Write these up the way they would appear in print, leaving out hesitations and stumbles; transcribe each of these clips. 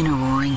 In a roaring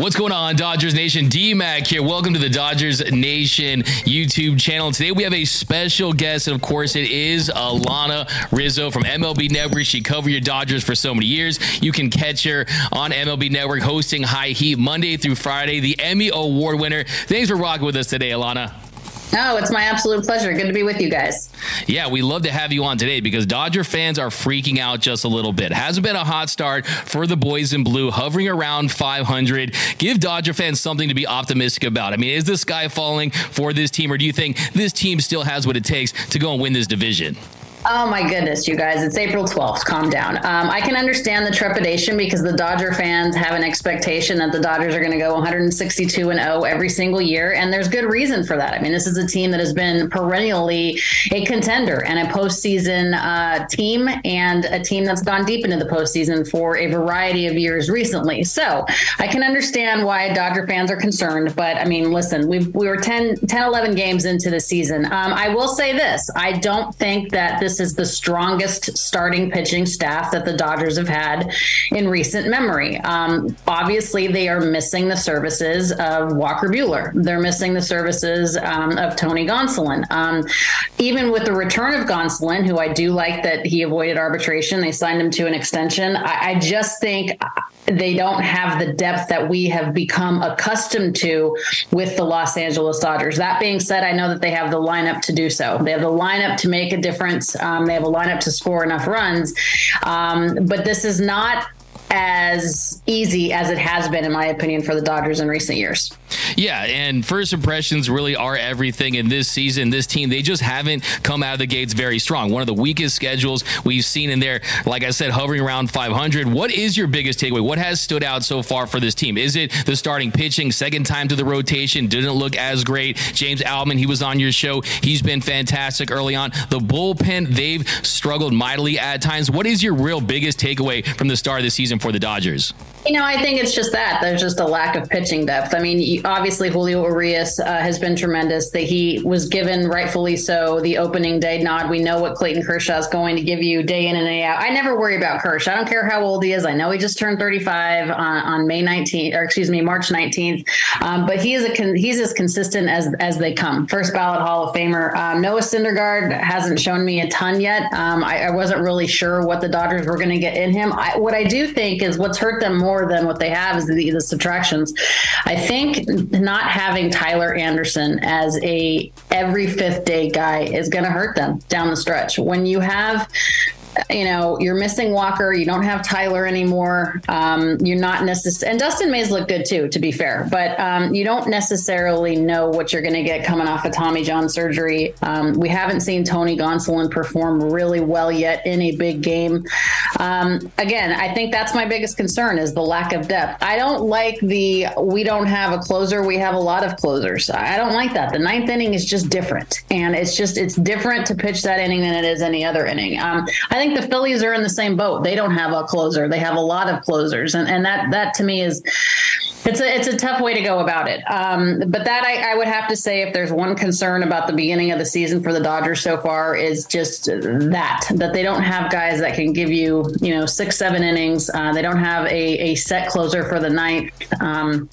What's going on, Dodgers Nation? D-Mac here. Welcome to the Dodgers Nation YouTube channel. Today we have a special guest, and of course it is Alana Rizzo from MLB Network. She covered your Dodgers for so many years. You can catch her on MLB Network hosting High Heat Monday through Friday, the Emmy Award winner. Thanks for rocking with us today, Alana. Oh, it's my absolute pleasure. Good to be with you guys. Yeah, we love to have you on today because Dodger fans are freaking out just a little bit. Hasn't been a hot start for the boys in blue, hovering around 500. Give Dodger fans something to be optimistic about. I mean, is the sky falling for this team, or do you think this team still has what it takes to go and win this division? Oh, my goodness, you guys. It's April 12th. Calm down. I can understand the trepidation because the Dodger fans have an expectation that the Dodgers are going to go 162-0 every single year. And there's good reason for that. I mean, this is a team that has been perennially a contender and a postseason team, and a team that's gone deep into the postseason for a variety of years recently. So I can understand why Dodger fans are concerned. But, I mean, listen, we were 10, 11 games into the season. I will say this. I don't think that this is the strongest starting pitching staff that the Dodgers have had in recent memory. Obviously, they are missing the services of Walker Buehler. They're missing the services of Tony Gonsolin. Even with the return of Gonsolin, who I do like that he avoided arbitration, they signed him to an extension. I just think they don't have the depth that we have become accustomed to with the Los Angeles Dodgers. That being said, I know that they have the lineup to do so. They have the lineup to make a difference. They have a lineup to score enough runs. But this is not as easy as it has been, in my opinion, for the Dodgers in recent years. Yeah, and first impressions really are everything in this season. This team, they just haven't come out of the gates very strong. One of the weakest schedules we've seen in there, like I said, hovering around 500. What is your biggest takeaway? What has stood out so far for this team? Is it the starting pitching? Second time to the rotation, didn't look as great. James Outman, he was on your show. He's been fantastic early on. The bullpen, they've struggled mightily at times. What is your real biggest takeaway from the start of the season for the Dodgers? You know, I think it's just that. There's just a lack of pitching depth. I mean, obviously, Julio Urias has been tremendous. That he was given, rightfully so, the opening day nod. We know what Clayton Kershaw is going to give you day in and day out. I never worry about Kershaw. I don't care how old he is. I know he just turned 35 on March 19th. But he's as consistent as they come. First ballot Hall of Famer. Noah Syndergaard hasn't shown me a ton yet. I wasn't really sure what the Dodgers were going to get in him. What I do think is what's hurt them more than what they have is the subtractions. I think not having Tyler Anderson as a every fifth day guy is going to hurt them down the stretch. When you have, you know, you're missing Walker, you don't have Tyler anymore, you're not necessarily, and Dustin May's looked good too, to be fair, but you don't necessarily know what you're going to get coming off of Tommy John surgery. We haven't seen Tony Gonsolin perform really well yet in a big game. Again, I think that's my biggest concern is the lack of depth. I don't like we don't have a closer, we have a lot of closers. I don't like that. The ninth inning is just different, and it's different to pitch that inning than it is any other inning. I think think the Phillies are in the same boat. They don't have a closer. They have a lot of closers. And that to me is, it's a tough way to go about it. But that I would have to say, if there's one concern about the beginning of the season for the Dodgers so far, is just that they don't have guys that can give you, 6-7 innings. They don't have a set closer for the ninth. And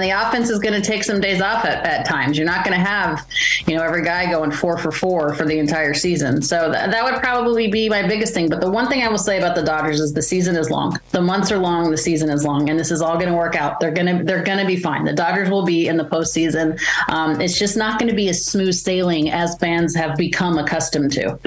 the offense is going to take some days off at times. You're not going to have, every guy going 4 for 4 for the entire season. So that would probably be my biggest thing. But the one thing I will say about the Dodgers is the season is long. The months are long. The season is long. And this is all going to work out. They're going to be fine. The Dodgers will be in the postseason. It's just not going to be as smooth sailing as fans have become accustomed to.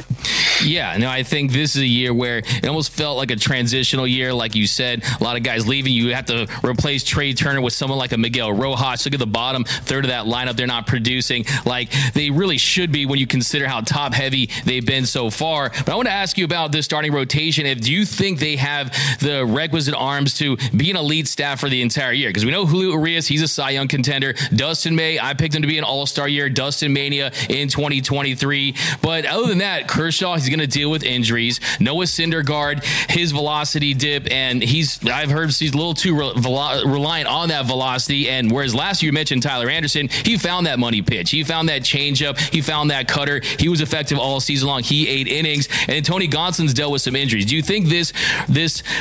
Yeah, no, I think this is a year where it almost felt like a transitional year. Like you said, a lot of guys leaving. You have to replace Trea Turner with someone like a Miguel Rojas. Look at the bottom third of that lineup. They're not producing like they really should be when you consider how top heavy they've been so far. But I want to ask you about this starting rotation. If do you think they have the requisite arms to be an elite staff for the entire year? Because we know Julio Urias, he's a Cy Young contender. Dustin May, I picked him to be an all-star year. Dustin Mania in 2023. But other than that, Kershaw, he's going to deal with injuries. Noah Syndergaard, his velocity dip, and I've heard he's a little too reliant on that velocity. And whereas last year you mentioned Tyler Anderson, he found that money pitch. He found that changeup. He found that cutter. He was effective all season long. He 8 innings. And then Tony Gonsolin's dealt with some injuries. Do you think this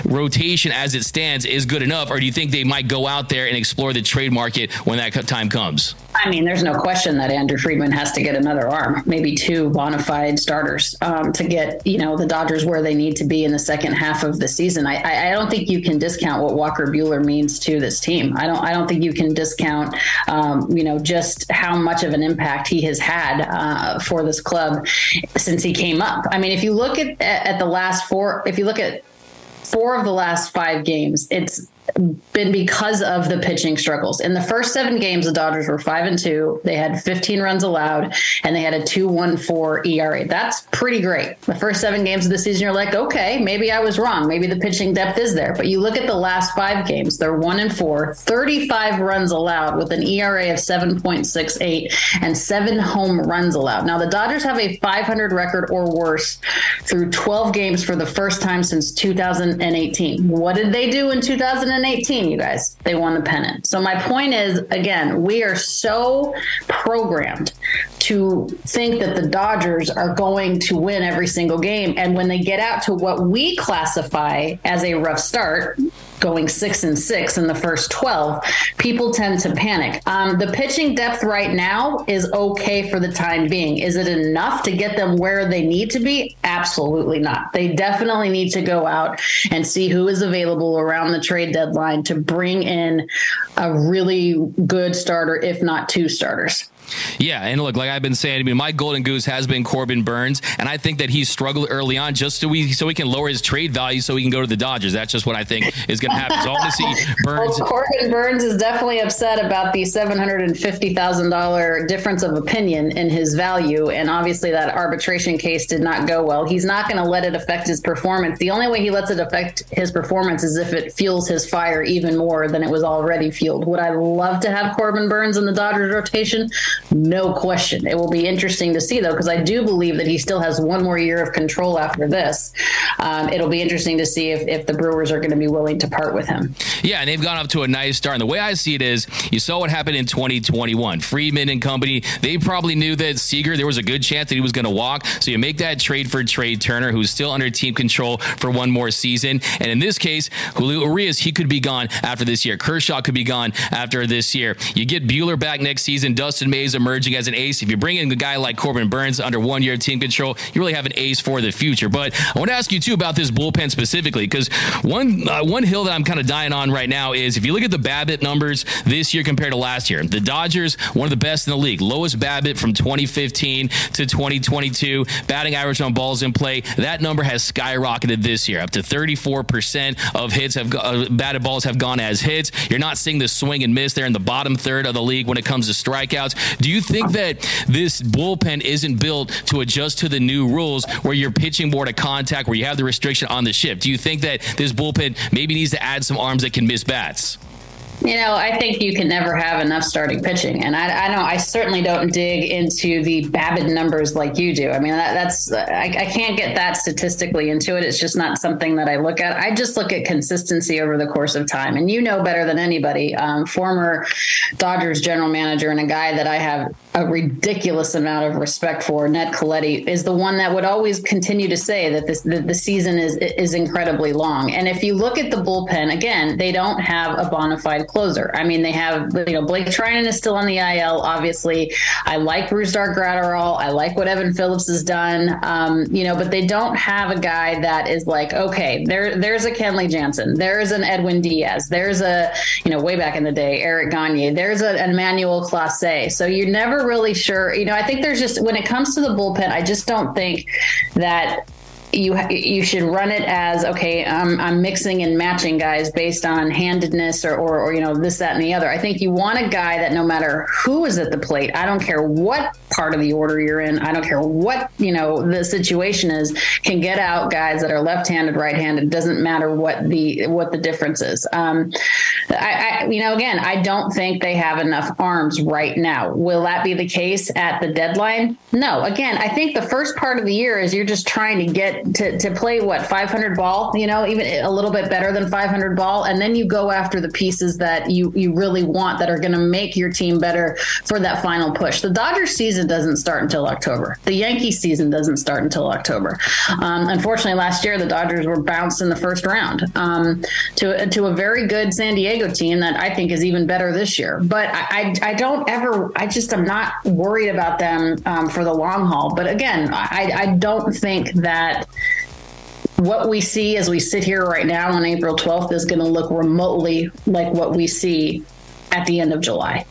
rotation as it stands is good enough, or do you think they might go out there and explore the trade market when that time comes? I mean, there's no question that Andrew Friedman has to get another arm, maybe 2 bona fide starters to get, the Dodgers where they need to be in the second half of the season. I don't think you can discount what Walker Buehler means to this team. I don't think you can discount, just how much of an impact he has had for this club since he came up. I mean, if you look at the last 4, if you look at 4 of the last 5 games, it's been because of the pitching struggles. In the first 7 games, the Dodgers were 5-2. They had 15 runs allowed, and they had a 2.14 ERA. That's pretty great. The first 7 games of the season, you're like, okay, maybe I was wrong. Maybe the pitching depth is there. But you look at the last 5 games, they're 1-4, 35 runs allowed with an ERA of 7.68 and 7 home runs allowed. Now, the Dodgers have a .500 record or worse through 12 games for the first time since 2018. What did they do in 2018, you guys? They won the pennant. So my point is, again, we are so programmed to think that the Dodgers are going to win every single game. And when they get out to what we classify as a rough start, going 6-6 in the first 12, people tend to panic. The pitching depth right now is okay for the time being. Is it enough to get them where they need to be? Absolutely not. They definitely need to go out and see who is available around the trade deadline to bring in a really good starter, if not 2 starters. Yeah, and look, like I've been saying, my golden goose has been Corbin Burns, and I think that he struggled early on just so he can lower his trade value so he can go to the Dodgers. That's just what I think is going to happen. So I want to see Burns. Well, Corbin Burns is definitely upset about the $750,000 difference of opinion in his value, and obviously that arbitration case did not go well. He's not going to let it affect his performance. The only way he lets it affect his performance is if it fuels his fire even more than it was already fueled. Would I love to have Corbin Burns in the Dodgers rotation? No question. It will be interesting to see, though, because I do believe that he still has 1 more year of control after this. It'll be interesting to see if the Brewers are going to be willing to part with him. Yeah, and they've gone up to a nice start. And the way I see it is, you saw what happened in 2021. Friedman and company, they probably knew that Seager, there was a good chance that he was going to walk. So you make that trade for Trea Turner, who's still under team control for 1 more season. And in this case, Julio Urias, he could be gone after this year. Kershaw could be gone after this year. You get Buehler back next season. Dustin May emerging as an ace. If you bring in a guy like Corbin Burns under 1 year of team control, you really have an ace for the future. But I want to ask you too about this bullpen specifically, because one hill that I'm kind of dying on right now is if you look at the BABIP numbers this year compared to last year, the Dodgers, one of the best in the league, lowest BABIP from 2015 to 2022, batting average on balls in play. That number has skyrocketed this year, up to 34% of hits have batted balls have gone as hits. You're not seeing the swing and miss there in the bottom third of the league when it comes to strikeouts. Do you think that this bullpen isn't built to adjust to the new rules where you're pitching more to contact, where you have the restriction on the shift? Do you think that this bullpen maybe needs to add some arms that can miss bats? You know, I think you can never have enough starting pitching. And I know I certainly don't dig into the BABIP numbers like you do. I mean, I can't get that statistically into it. It's just not something that I look at. I just look at consistency over the course of time. And you know better than anybody, former Dodgers general manager and a guy that I have a ridiculous amount of respect for, Ned Coletti, is the one that would always continue to say that the season is incredibly long. And if you look at the bullpen, again, they don't have a bona fide closer. I mean, they have, you know, Blake Trinan is still on the IL, obviously. I like Brusdar Graterol. I like what Evan Phillips has done, you know, but they don't have a guy that is like, okay, there's a Kenley Jansen. There's an Edwin Diaz. There's a, you know, way back in the day, Eric Gagne. There's an Emmanuel Clase. So you're never really sure. You know, I think there's just, when it comes to the bullpen, I just don't think that you should run it as, okay, I'm mixing and matching guys based on handedness or you know, this, that, and the other. I think you want a guy that no matter who is at the plate, I don't care what part of the order you're in, I don't care what, you know, the situation is, can get out guys that are left-handed, right-handed. Doesn't matter what the difference is. Again, I don't think they have enough arms right now. Will that be the case at the deadline? No. Again, I think the first part of the year is you're just trying to get to play 500 ball, you know, even a little bit better than 500 ball. And then you go after the pieces that you really want that are going to make your team better for that final push. The Dodgers season doesn't start until October. The Yankees season doesn't start until October. Unfortunately, last year, the Dodgers were bounced in the first round to a very good San Diego team that I think is even better this year. But I'm not worried about them for the long haul. But again, I don't think that what we see as we sit here right now on April 12th is going to look remotely like what we see at the end of July.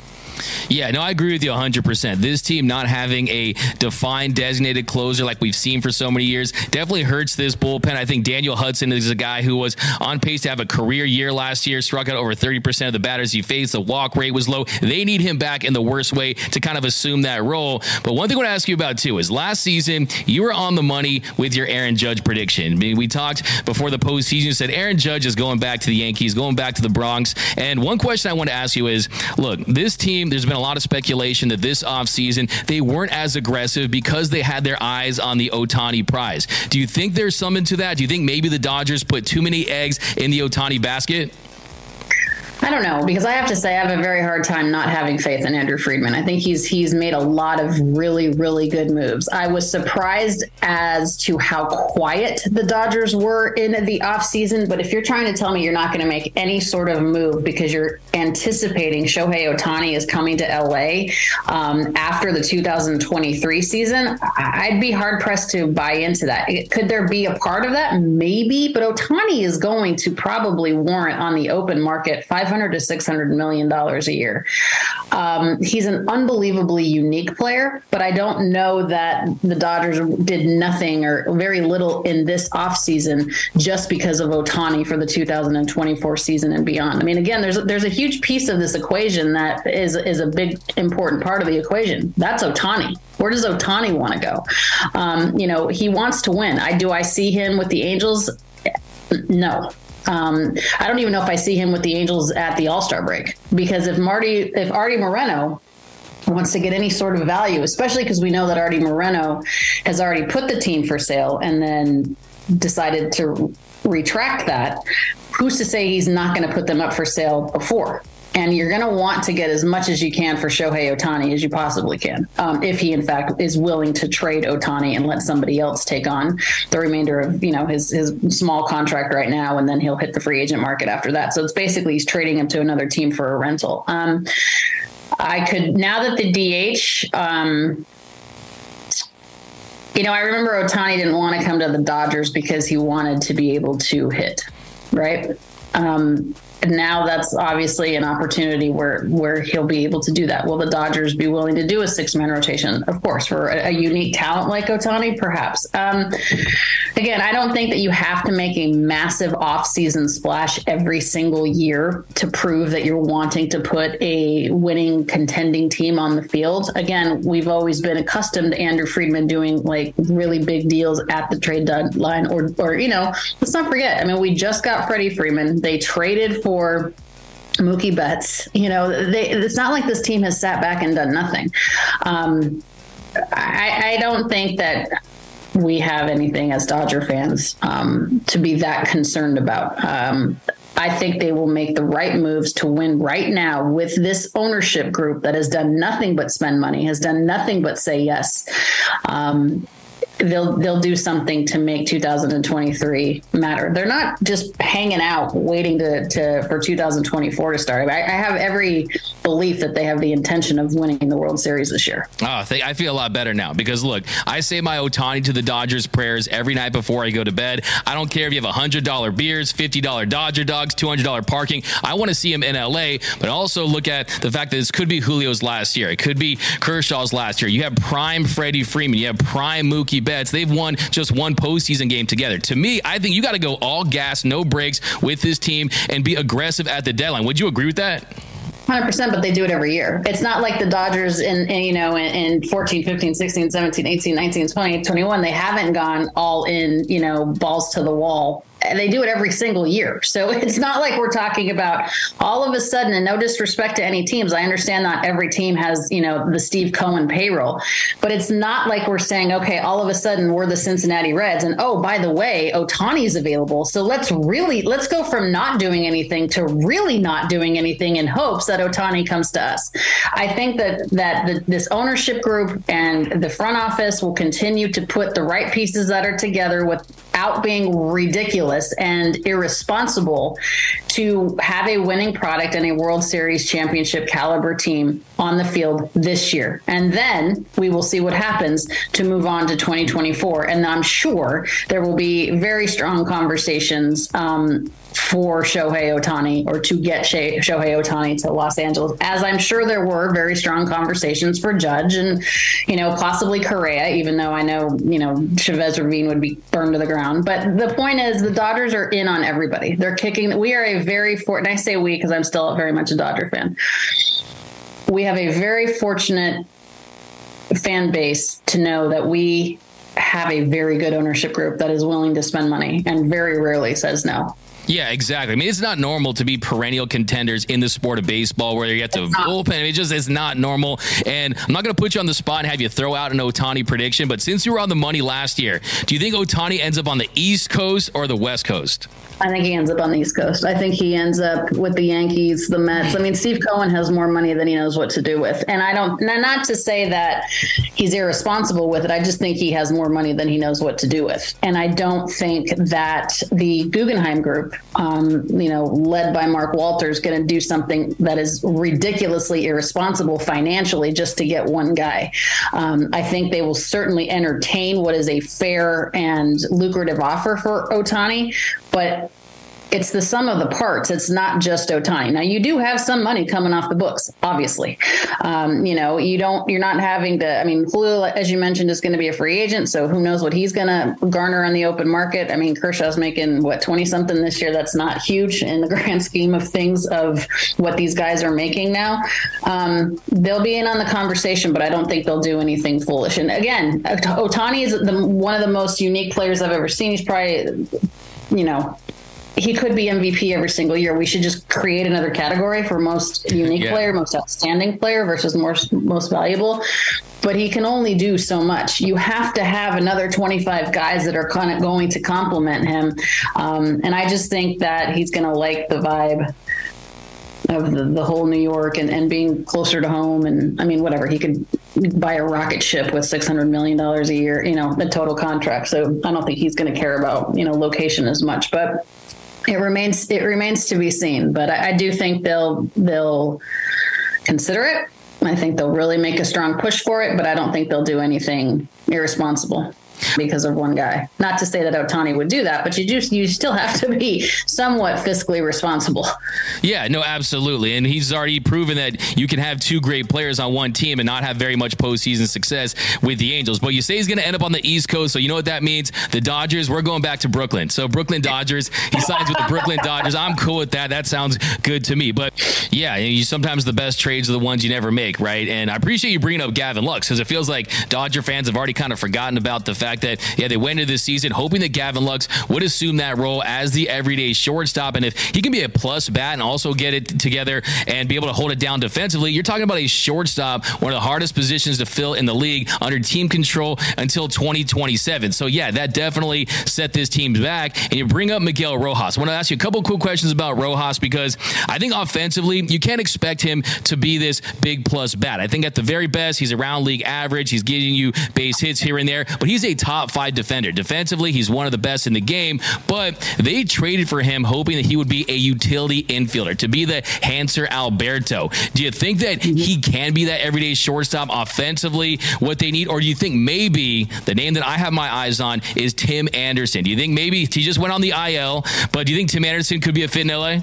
Yeah, no, I agree with you 100%. This team not having a defined designated closer like we've seen for so many years definitely hurts this bullpen. I think Daniel Hudson is a guy who was on pace to have a career year last year, struck out over 30% of the batters he faced. The walk rate was low. They need him back in the worst way to kind of assume that role. But one thing I want to ask you about, too, is last season you were on the money with your Aaron Judge prediction. I mean, we talked before the postseason, you said Aaron Judge is going back to the Yankees, going back to the Bronx. And one question I want to ask you is, look, this team, there's been a lot of speculation that this offseason they weren't as aggressive because they had their eyes on the Ohtani prize. Do you think there's something to that? Do you think maybe the Dodgers put too many eggs in the Ohtani basket? I don't know, because I have to say I have a very hard time not having faith in Andrew Friedman. I think he's made a lot of really, really good moves. I was surprised as to how quiet the Dodgers were in the offseason. But if you're trying to tell me you're not going to make any sort of move because you're anticipating Shohei Ohtani is coming to L.A. After the 2023 season, I'd be hard-pressed to buy into that. Could there be a part of that? Maybe. But Ohtani is going to probably warrant on the open market $500 to $600 million a year. He's an unbelievably unique player, but I don't know that the Dodgers did nothing or very little in this offseason just because of Ohtani for the 2024 season and beyond. I mean, again, there's a huge piece of this equation that is a big important part of the equation. That's Ohtani. Where does Ohtani want to go? He wants to win. Do I see him with the Angels? No. I don't even know if I see him with the Angels at the All-Star break, because if Artie Moreno wants to get any sort of value, especially because we know that Artie Moreno has already put the team for sale and then decided to retract that, who's to say he's not going to put them up for sale before? And you're going to want to get as much as you can for Shohei Ohtani as you possibly can, if he, in fact, is willing to trade Ohtani and let somebody else take on the remainder of, you know, his small contract right now, and then he'll hit the free agent market after that. So it's basically he's trading him to another team for a rental. Now that the DH... I remember Ohtani didn't want to come to the Dodgers because he wanted to be able to hit, right? Now that's obviously an opportunity where he'll be able to do that. Will the Dodgers be willing to do a 6-man rotation? Of course, for a unique talent like Ohtani, perhaps. Again, I don't think that you have to make a massive offseason splash every single year to prove that you're wanting to put a winning, contending team on the field. Again, we've always been accustomed to Andrew Friedman doing like really big deals at the trade deadline or let's not forget. I mean, we just got Freddie Freeman. They traded for Mookie Betts. You know, it's not like this team has sat back and done nothing. I don't think that we have anything as Dodger fans to be that concerned about. I think they will make the right moves to win right now with this ownership group that has done nothing but spend money, has done nothing but say yes. They'll do something to make 2023 matter. They're not just hanging out waiting for 2024 to start. I have every belief that they have the intention of winning the World Series this year. I feel a lot better now because, look, I say my Ohtani to the Dodgers prayers every night before I go to bed. I don't care if you have $100 beers, $50 Dodger dogs, $200 parking. I want to see him in L.A., but also look at the fact that this could be Julio's last year. It could be Kershaw's last year. You have prime Freddie Freeman. You have prime Mookie Betts. They've won just one postseason game together. To me, I think you got to go all gas, no brakes with this team and be aggressive at the deadline. Would you agree with that? 100%, but they do it every year. It's not like the Dodgers in 14, 15, 16, 17, 18, 19, 20, 21, they haven't gone all in, you know, balls to the wall. They do it every single year. So it's not like we're talking about all of a sudden, and no disrespect to any teams. I understand not every team has, you know, the Steve Cohen payroll, but it's not like we're saying, okay, all of a sudden we're the Cincinnati Reds. And oh, by the way, Ohtani's available. So let's go from not doing anything to really not doing anything in hopes that Ohtani comes to us. I think that this ownership group and the front office will continue to put the right pieces that are together without being ridiculous and irresponsible to have a winning product and a World Series championship caliber team on the field this year. And then we will see what happens to move on to 2024. And I'm sure there will be very strong conversations for Shohei Ohtani, or to get Shohei Ohtani to Los Angeles, as I'm sure there were very strong conversations for Judge and, you know, possibly Correa, even though I know, you know, Chavez Ravine would be burned to the ground. But the point is, the Dodgers are in on everybody. They're kicking. We are a very fortunate, and I say we because I'm still very much a Dodger fan. We have a very fortunate fan base to know that we have a very good ownership group that is willing to spend money and very rarely says no. Yeah, exactly. I mean, it's not normal to be perennial contenders in the sport of baseball where you have to bullpen. I mean, it's not normal. And I'm not going to put you on the spot and have you throw out an Ohtani prediction, but since you were on the money last year, do you think Ohtani ends up on the East Coast or the West Coast? I think he ends up on the East Coast. I think he ends up with the Yankees, the Mets. I mean, Steve Cohen has more money than he knows what to do with. And not to say that he's irresponsible with it. I just think he has more money than he knows what to do with. And I don't think that the Guggenheim group, you know, led by Mark Walters, going to do something that is ridiculously irresponsible financially just to get one guy. I think they will certainly entertain what is a fair and lucrative offer for Ohtani, but it's the sum of the parts. It's not just Ohtani. Now, you do have some money coming off the books, obviously. You know, you're not having to, I mean, Julio, as you mentioned, is going to be a free agent. So who knows what he's going to garner on the open market. I mean, Kershaw's making what, 20 something this year. That's not huge in the grand scheme of things of what these guys are making now. They'll be in on the conversation, but I don't think they'll do anything foolish. And again, Ohtani is one of the most unique players I've ever seen. He's probably, you know, he could be MVP every single year. We should just create another category for most unique player, most outstanding player versus most valuable. But he can only do so much. You have to have another 25 guys that are kind of going to complement him. And I just think that he's going to like the vibe of the whole New York and being closer to home. And I mean, whatever, he could buy a rocket ship with $600 million a year, you know, the total contract. So I don't think he's going to care about, you know, location as much, but it remains to be seen. But I do think they'll consider it. I think they'll really make a strong push for it, but I don't think they'll do anything irresponsible because of one guy. Not to say that Ohtani would do that, but you still have to be somewhat fiscally responsible. Yeah, no, absolutely. And he's already proven that you can have two great players on one team and not have very much postseason success with the Angels. But you say he's going to end up on the East Coast, so you know what that means. The Dodgers, we're going back to Brooklyn. So Brooklyn Dodgers, he signs with the Brooklyn Dodgers. I'm cool with that. That sounds good to me. But yeah, you sometimes the best trades are the ones you never make, right? And I appreciate you bringing up Gavin Lux because it feels like Dodger fans have already kind of forgotten about the fact fact that, yeah, they went into this season hoping that Gavin Lux would assume that role as the everyday shortstop. And if he can be a plus bat and also get it together and be able to hold it down defensively, you're talking about a shortstop, one of the hardest positions to fill in the league under team control until 2027. So, yeah, that definitely set this team back. And you bring up Miguel Rojas. I want to ask you a couple quick questions about Rojas, because I think offensively, you can't expect him to be this big plus bat. I think at the very best, he's around league average. He's getting you base hits here and there, but he's a top five defender. Defensively, he's one of the best in the game, but they traded for him hoping that he would be a utility infielder, to be the Hanser Alberto. Do you think that he can be that everyday shortstop offensively, what they need? Or do you think maybe the name that I have my eyes on is Tim Anderson? Do you think maybe he just went on the IL, but do you think Tim Anderson could be a fit in LA?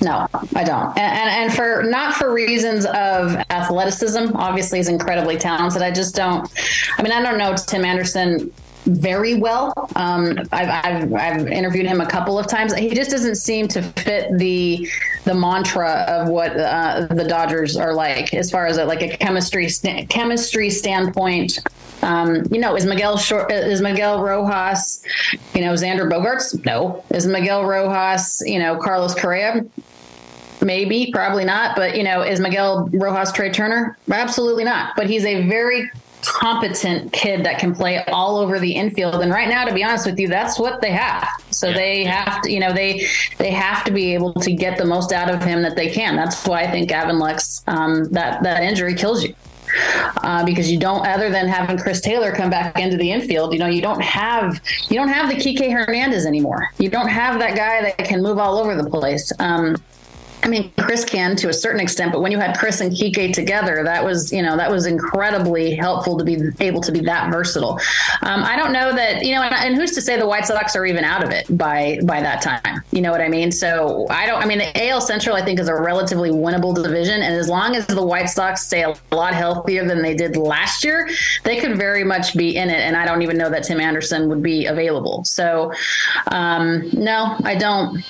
No, I don't. And for not for reasons of athleticism, obviously he's incredibly talented. I just don't. I mean, I don't know Tim Anderson very well. I've interviewed him a couple of times. He just doesn't seem to fit the mantra of what the Dodgers are like, as far as like a chemistry standpoint. Is Miguel Rojas, Xander Bogaerts? No. Is Miguel Rojas, Carlos Correa? Maybe, probably not. But, is Miguel Rojas Trea Turner? Absolutely not. But he's a very competent kid that can play all over the infield. And right now, to be honest with you, that's what they have. So they have to, they have to be able to get the most out of him that they can. That's why I think Gavin Lux, that injury kills you. Because you don't, other than having Chris Taylor come back into the infield, you don't have the Kike Hernandez anymore. You don't have that guy that can move all over the place. Chris can to a certain extent, but when you had Chris and Kike together, that was incredibly helpful to be able to be that versatile. I don't know that, and who's to say the White Sox are even out of it by that time? You know what I mean? So the AL Central, I think, is a relatively winnable division. And as long as the White Sox stay a lot healthier than they did last year, they could very much be in it. And I don't even know that Tim Anderson would be available. So no, I don't.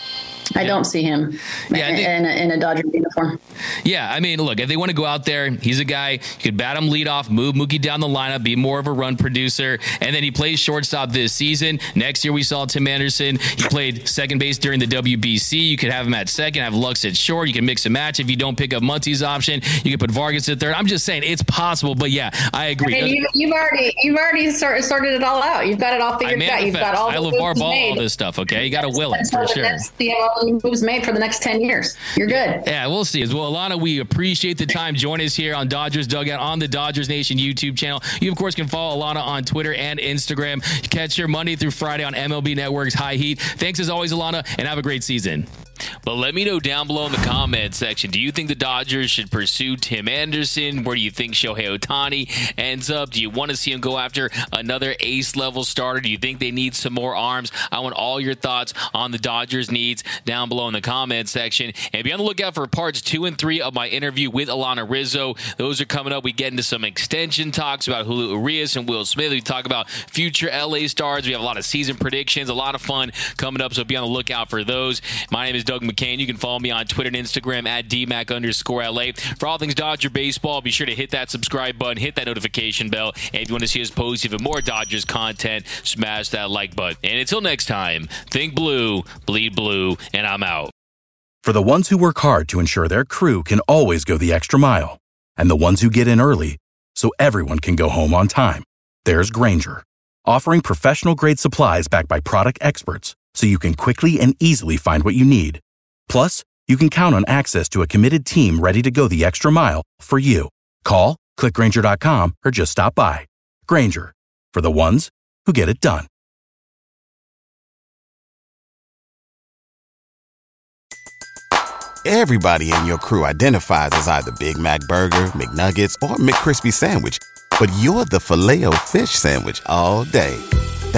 I don't see him in a Dodger uniform. Yeah, look, if they want to go out there, he's a guy, you could bat him lead off, move Mookie down the lineup, be more of a run producer, and then he plays shortstop this season. Next year we saw Tim Anderson. He played second base during the WBC. You could have him at second, have Lux at short. You can mix and match. If you don't pick up Muncy's option, you can put Vargas at third. I'm just saying it's possible, but yeah, I agree. You've already sorted it all out. You've got it all figured out. You've got all the moves made. All this stuff, okay? You got to will it for sure. That's the moves made for the next 10 years. You're good. Yeah, we'll see. Well, Alana, we appreciate the time. Join us here on Dodgers Dugout on the Dodgers Nation YouTube channel. You, of course, can follow Alana on Twitter and Instagram. Catch her Monday through Friday on MLB Network's High Heat. Thanks as always, Alana, and have a great season. But let me know down below in the comment section, do you think the Dodgers should pursue Tim Anderson? Where do you think Shohei Ohtani ends up? Do you want to see him go after another ace-level starter? Do you think they need some more arms? I want all your thoughts on the Dodgers' needs down below in the comment section. And be on the lookout for parts 2 and 3 of my interview with Alana Rizzo. Those are coming up. We get into some extension talks about Julio Urias and Will Smith. We talk about future LA stars. We have a lot of season predictions, a lot of fun coming up, so be on the lookout for those. My name is Doug McCain. You can follow me on Twitter and Instagram at DMAC_LA. For all things Dodger baseball, be sure to hit that subscribe button, hit that notification bell, and if you want to see us post even more Dodgers content, smash that like button. And until next time, think blue, bleed blue, and I'm out. For the ones who work hard to ensure their crew can always go the extra mile, and the ones who get in early so everyone can go home on time, there's Grainger, offering professional-grade supplies backed by product experts, so you can quickly and easily find what you need. Plus, you can count on access to a committed team ready to go the extra mile for you. Call, click Grainger.com, or just stop by. Grainger, for the ones who get it done. Everybody in your crew identifies as either Big Mac Burger, McNuggets, or McCrispy Sandwich, but you're the Filet-O-Fish Sandwich all day.